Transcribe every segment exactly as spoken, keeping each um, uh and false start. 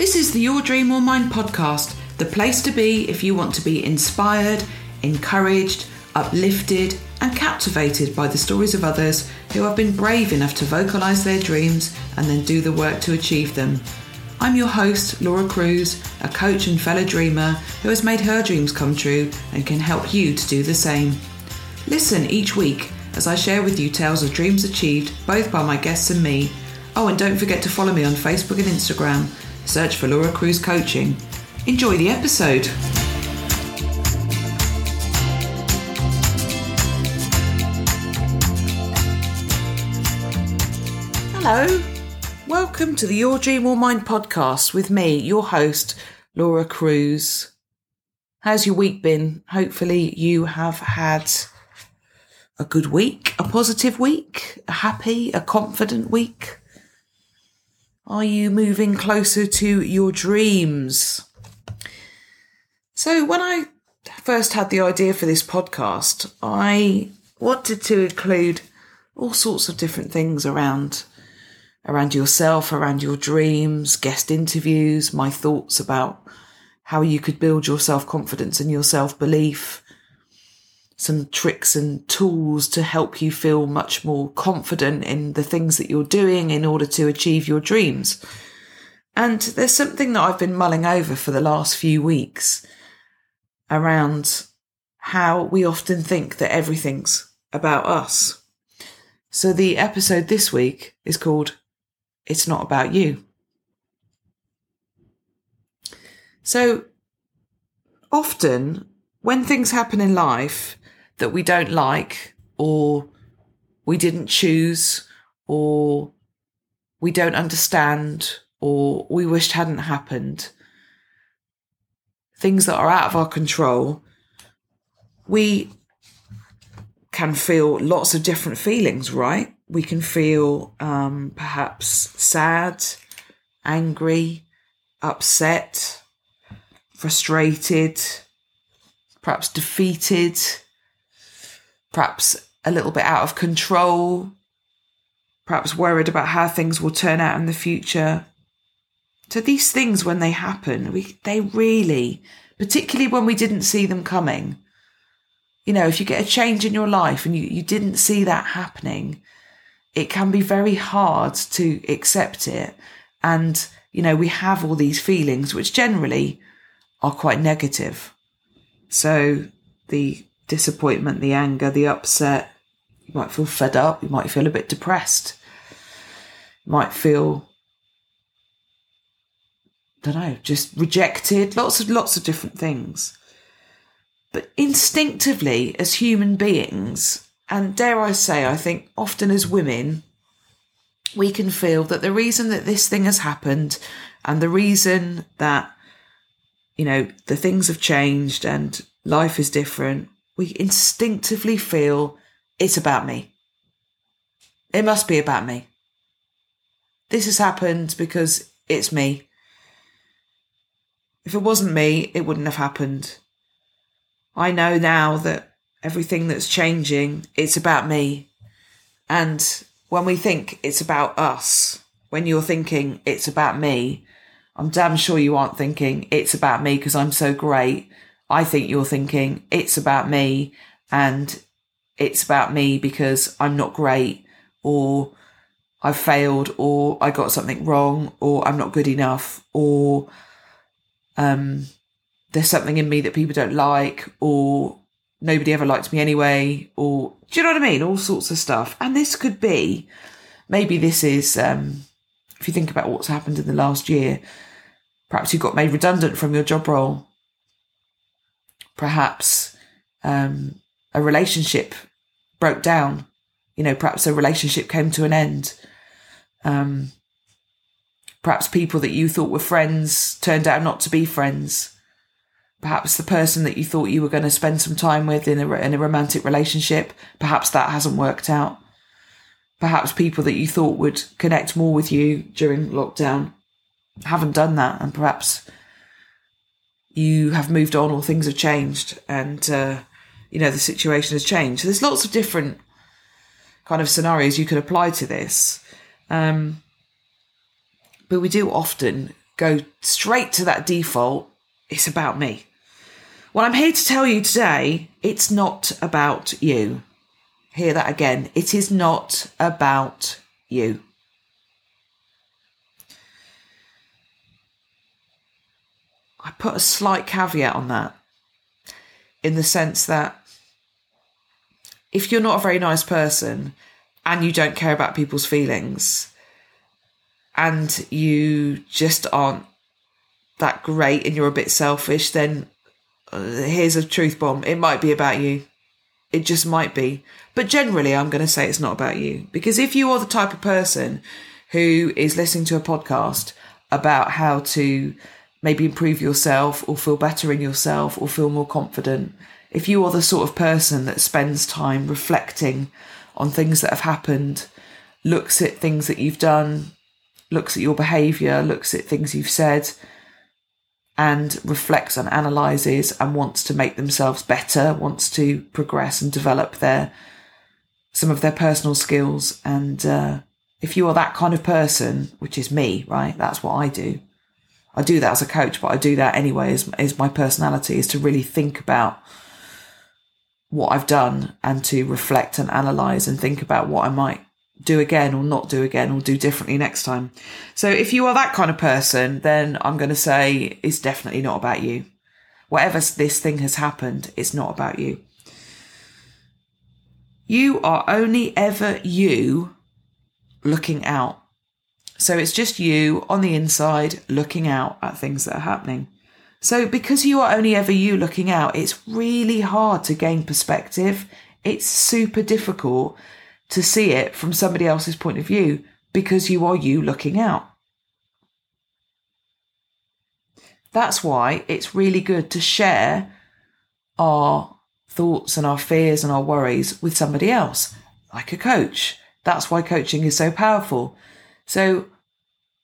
This is the Your Dream or Mine podcast, the place to be if you want to be inspired, encouraged, uplifted and captivated by the stories of others who have been brave enough to vocalise their dreams and then do the work to achieve them. I'm your host, Laura Cruz, a coach and fellow dreamer who has made her dreams come true and can help you to do the same. Listen each week as I share with you tales of dreams achieved both by my guests and me. Oh, and don't forget to follow me on Facebook and Instagram. Search for Laura Cruz Coaching. Enjoy the episode. Hello, welcome to the Your Dream or Mine podcast with me, your host, Laura Cruz. How's your week been? Hopefully you have had a good week, a positive week, a happy, a confident week. Are you moving closer to your dreams? So when I first had the idea for this podcast, I wanted to include all sorts of different things around around yourself, around your dreams, guest interviews, my thoughts about how you could build your self-confidence and your self-belief, some tricks and tools to help you feel much more confident in the things that you're doing in order to achieve your dreams. And there's something that I've been mulling over for the last few weeks around how we often think that everything's about us. So the episode this week is called It's Not About You. So often when things happen in life that we don't like, or we didn't choose, or we don't understand, or we wished hadn't happened, things that are out of our control, we can feel lots of different feelings, right? We can feel um, perhaps sad, angry, upset, frustrated, perhaps defeated, perhaps a little bit out of control, perhaps worried about how things will turn out in the future. So these things, when they happen, we they really, particularly when we didn't see them coming, you know, if you get a change in your life and you, you didn't see that happening, it can be very hard to accept it. And, you know, we have all these feelings, which generally are quite negative. So the disappointment, the anger, the upset, you might feel fed up, you might feel a bit depressed, you might feel, I don't know, just rejected, lots of lots of different things. But instinctively, as human beings, and dare I say, I think often as women, we can feel that the reason that this thing has happened and the reason that, you know, the things have changed and life is different, we instinctively feel it's about me. It must be about me. This has happened because it's me. If it wasn't me, it wouldn't have happened. I know now that everything that's changing, it's about me. And when we think it's about us, when you're thinking it's about me, I'm damn sure you aren't thinking it's about me because I'm so great. I think you're thinking it's about me and it's about me because I'm not great, or I failed, or I got something wrong, or I'm not good enough, or um. there's something in me that people don't like, or nobody ever liked me anyway, or do you know what I mean? All sorts of stuff. And this could be, maybe this is, um, if you think about what's happened in the last year, perhaps you got made redundant from your job role. Perhaps um, a relationship broke down. You know, perhaps a relationship came to an end. Um, perhaps people that you thought were friends turned out not to be friends. Perhaps the person that you thought you were going to spend some time with in a, in a romantic relationship, perhaps that hasn't worked out. Perhaps people that you thought would connect more with you during lockdown haven't done that. And perhaps you have moved on, or things have changed and, uh, you know, the situation has changed. So there's lots of different kind of scenarios you could apply to this. Um, but we do often go straight to that default, it's about me. Well, I'm here to tell you today, it's not about you. Hear that again. It is not about you. I put a slight caveat on that in the sense that if you're not a very nice person and you don't care about people's feelings and you just aren't that great and you're a bit selfish, then here's a truth bomb. It might be about you. It just might be. But generally, I'm going to say it's not about you, because if you are the type of person who is listening to a podcast about how to maybe improve yourself or feel better in yourself or feel more confident, if you are the sort of person that spends time reflecting on things that have happened, looks at things that you've done, looks at your behaviour, looks at things you've said, and reflects and analyses and wants to make themselves better, wants to progress and develop their some of their personal skills. And uh, if you are that kind of person, which is me, right? That's what I do. I do that as a coach, but I do that anyway. Is is my personality is to really think about what I've done and to reflect and analyse and think about what I might do again or not do again or do differently next time. So if you are that kind of person, then I'm going to say it's definitely not about you. Whatever this thing has happened, it's not about you. You are only ever you looking out. So it's just you on the inside looking out at things that are happening. So because you are only ever you looking out, it's really hard to gain perspective. It's super difficult to see it from somebody else's point of view because you are you looking out. That's why it's really good to share our thoughts and our fears and our worries with somebody else, like a coach. That's why coaching is so powerful. So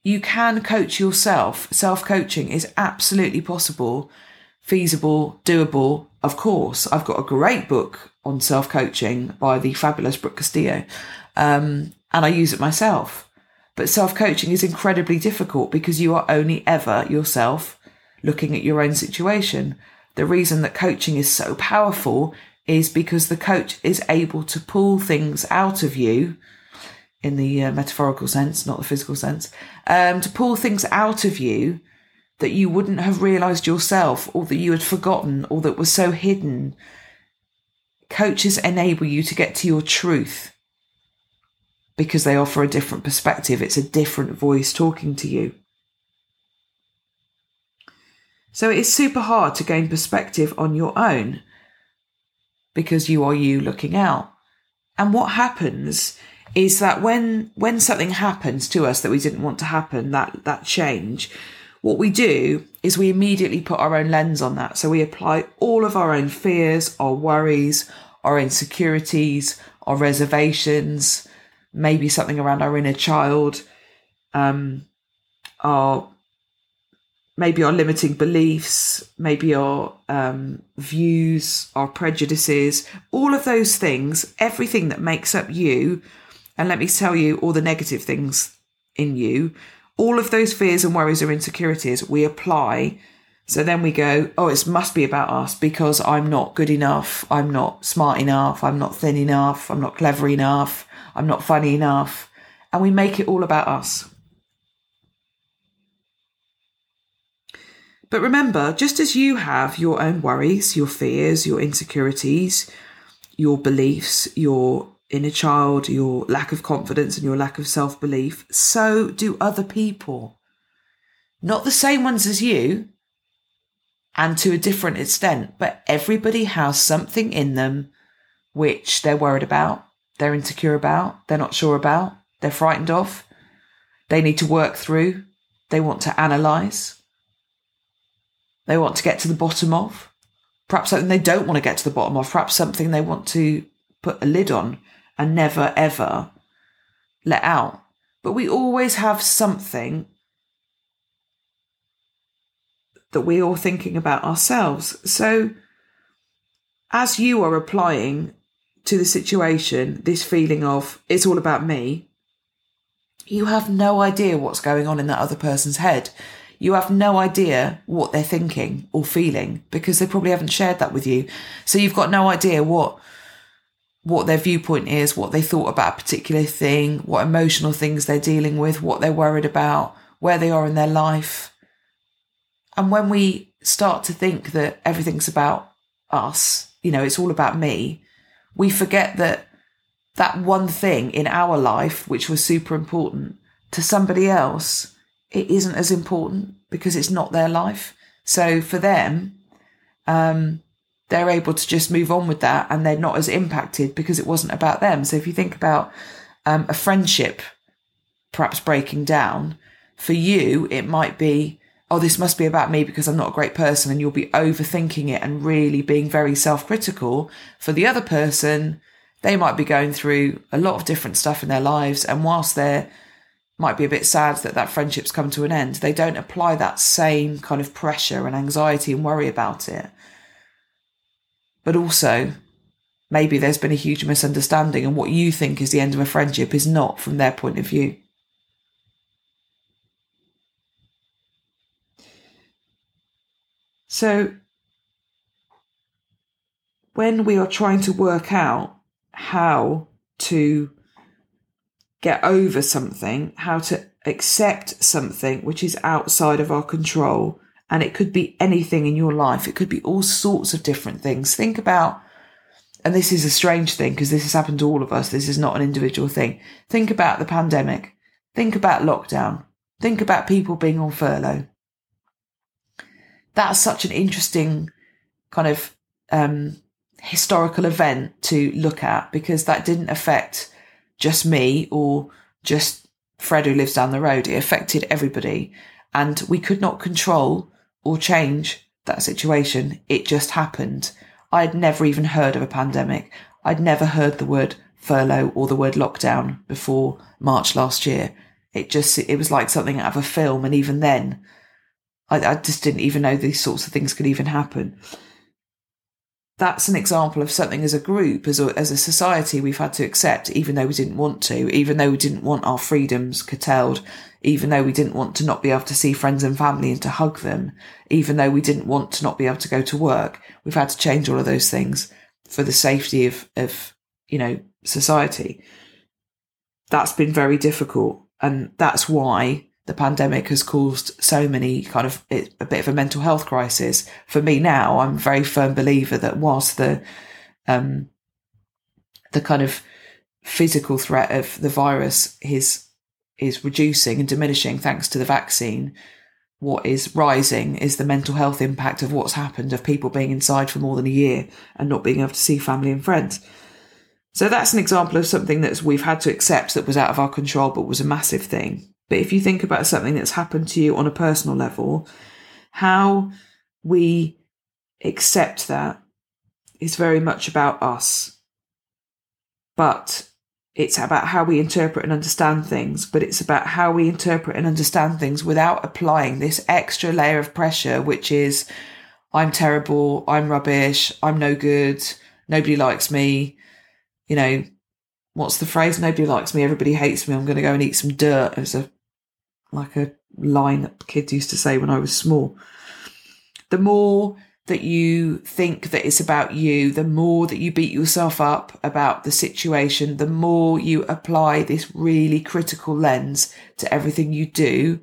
you can coach yourself. Self-coaching is absolutely possible, feasible, doable. Of course, I've got a great book on self-coaching by the fabulous Brooke Castillo, um, and I use it myself. But self-coaching is incredibly difficult because you are only ever yourself looking at your own situation. The reason that coaching is so powerful is because the coach is able to pull things out of you, in the uh, metaphorical sense, not the physical sense, um, to pull things out of you that you wouldn't have realised yourself, or that you had forgotten, or that was so hidden. Coaches enable you to get to your truth because they offer a different perspective. It's a different voice talking to you. So it is super hard to gain perspective on your own because you are you looking out. And what happens is that when when something happens to us that we didn't want to happen, that that change, what we do is we immediately put our own lens on that. So we apply all of our own fears, our worries, our insecurities, our reservations, maybe something around our inner child, um, our maybe our limiting beliefs, maybe our um, views, our prejudices, all of those things, everything that makes up you. And let me tell you, all the negative things in you, all of those fears and worries or insecurities we apply. So then we go, oh, it must be about us because I'm not good enough. I'm not smart enough. I'm not thin enough. I'm not clever enough. I'm not funny enough. And we make it all about us. But remember, just as you have your own worries, your fears, your insecurities, your beliefs, your inner child, your lack of confidence and your lack of self-belief, so do other people. Not the same ones as you and to a different extent, but everybody has something in them which they're worried about, they're insecure about, they're not sure about, they're frightened of, they need to work through, they want to analyse, they want to get to the bottom of, perhaps something they don't want to get to the bottom of, perhaps something they want to put a lid on and never, ever let out. But we always have something that we're all thinking about ourselves. So as you are applying to the situation this feeling of it's all about me, you have no idea what's going on in that other person's head. you have no idea what they're thinking or feeling because they probably haven't shared that with you. So you've got no idea what what their viewpoint is, what they thought about a particular thing, what emotional things they're dealing with, what they're worried about, where they are in their life. And when we start to think that everything's about us, you know, it's all about me, we forget that that one thing in our life, which was super important to somebody else, it isn't as important because it's not their life. So for them, um, they're able to just move on with that and they're not as impacted because it wasn't about them. So if you think about um, a friendship perhaps breaking down, for you, it might be, oh, this must be about me because I'm not a great person, and you'll be overthinking it and really being very self-critical. For the other person, they might be going through a lot of different stuff in their lives, and whilst they're might be a bit sad that that friendship's come to an end, they don't apply that same kind of pressure and anxiety and worry about it. But also, maybe there's been a huge misunderstanding, and what you think is the end of a friendship is not from their point of view. So when we are trying to work out how to get over something, how to accept something which is outside of our control, and it could be anything in your life, it could be all sorts of different things. Think about, and this is a strange thing because this has happened to all of us, this is not an individual thing. Think about the pandemic, think about lockdown, think about people being on furlough. That's such an interesting kind of um, historical event to look at, because that didn't affect just me or just Fred who lives down the road. It affected everybody, and we could not control or change that situation. It just happened. I'd never even heard of a pandemic. I'd never heard the word furlough or the word lockdown before March last year. It just, it was like something out of a film. And even then, I, I just didn't even know these sorts of things could even happen. That's an example of something as a group, as a, as a society, we've had to accept, even though we didn't want to, even though we didn't want our freedoms curtailed, even though we didn't want to not be able to see friends and family and to hug them, even though we didn't want to not be able to go to work. We've had to change all of those things for the safety of, of you know, society. That's been very difficult, and that's why the pandemic has caused so many kind of it, a bit of a mental health crisis. For me now, I'm a very firm believer that whilst the um, the kind of physical threat of the virus is is reducing and diminishing thanks to the vaccine, what is rising is the mental health impact of what's happened, of people being inside for more than a year and not being able to see family and friends. So that's an example of something that we've had to accept that was out of our control but was a massive thing. But if you think about something that's happened to you on a personal level, how we accept that is very much about us. But it's about how we interpret and understand things. But it's about how we interpret and understand things without applying this extra layer of pressure, which is, I'm terrible, I'm rubbish, I'm no good, nobody likes me, you know. What's the phrase? Nobody likes me, everybody hates me, I'm going to go and eat some dirt. It was a, like a line that kids used to say when I was small. The more that you think that it's about you, the more that you beat yourself up about the situation, the more you apply this really critical lens to everything you do,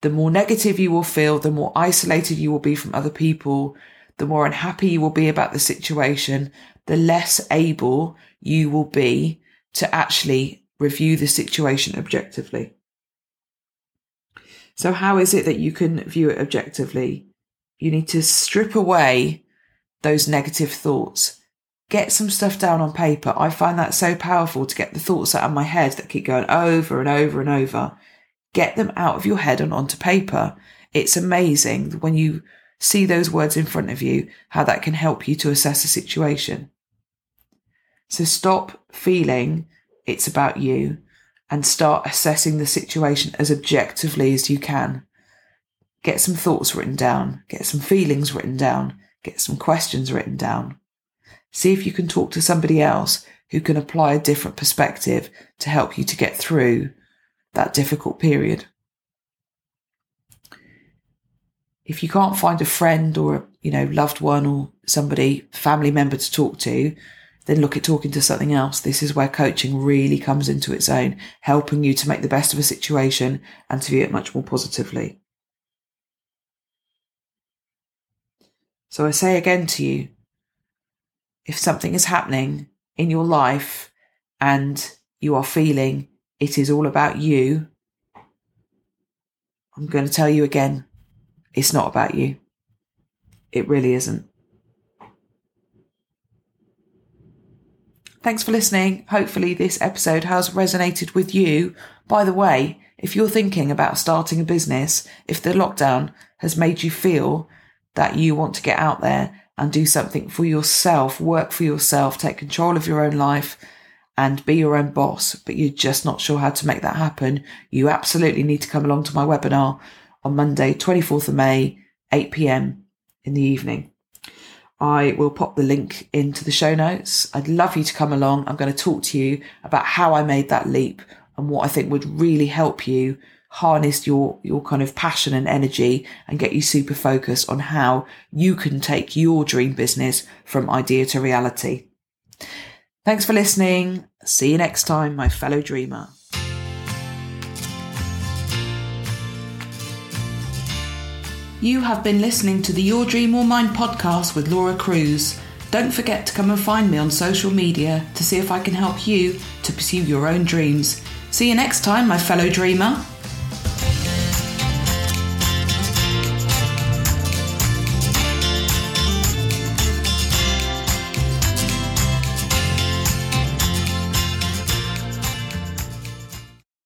the more negative you will feel, the more isolated you will be from other people, the more unhappy you will be about the situation, the less able you will be to actually review the situation objectively. So how is it that you can view it objectively? You need to strip away those negative thoughts. Get some stuff down on paper. I find that so powerful to get the thoughts out of my head that keep going over and over and over. Get them out of your head and onto paper. It's amazing when you see those words in front of you, how that can help you to assess a situation. So stop feeling it's about you and start assessing the situation as objectively as you can. Get some thoughts written down, get some feelings written down, get some questions written down. See if you can talk to somebody else who can apply a different perspective to help you to get through that difficult period. if you can't find a friend or a, you know, loved one or somebody, family member to talk to, then look at talking to something else. This is where coaching really comes into its own, helping you to make the best of a situation and to view it much more positively. So I say again to you, if something is happening in your life and you are feeling it is all about you, I'm going to tell you again, it's not about you. It really isn't. Thanks for listening. Hopefully this episode has resonated with you. By the way, if you're thinking about starting a business, if the lockdown has made you feel that you want to get out there and do something for yourself, work for yourself, take control of your own life and be your own boss, but you're just not sure how to make that happen, you absolutely need to come along to my webinar on Monday, twenty-fourth of May, eight p.m. in the evening. I will pop the link into the show notes. I'd love you to come along. I'm going to talk to you about how I made that leap and what I think would really help you harness your, your kind of passion and energy and get you super focused on how you can take your dream business from idea to reality. Thanks for listening. See you next time, my fellow dreamer. You have been listening to the Your Dream or Mine podcast with Laura Cruz. Don't forget to come and find me on social media to see if I can help you to pursue your own dreams. See you next time, my fellow dreamer.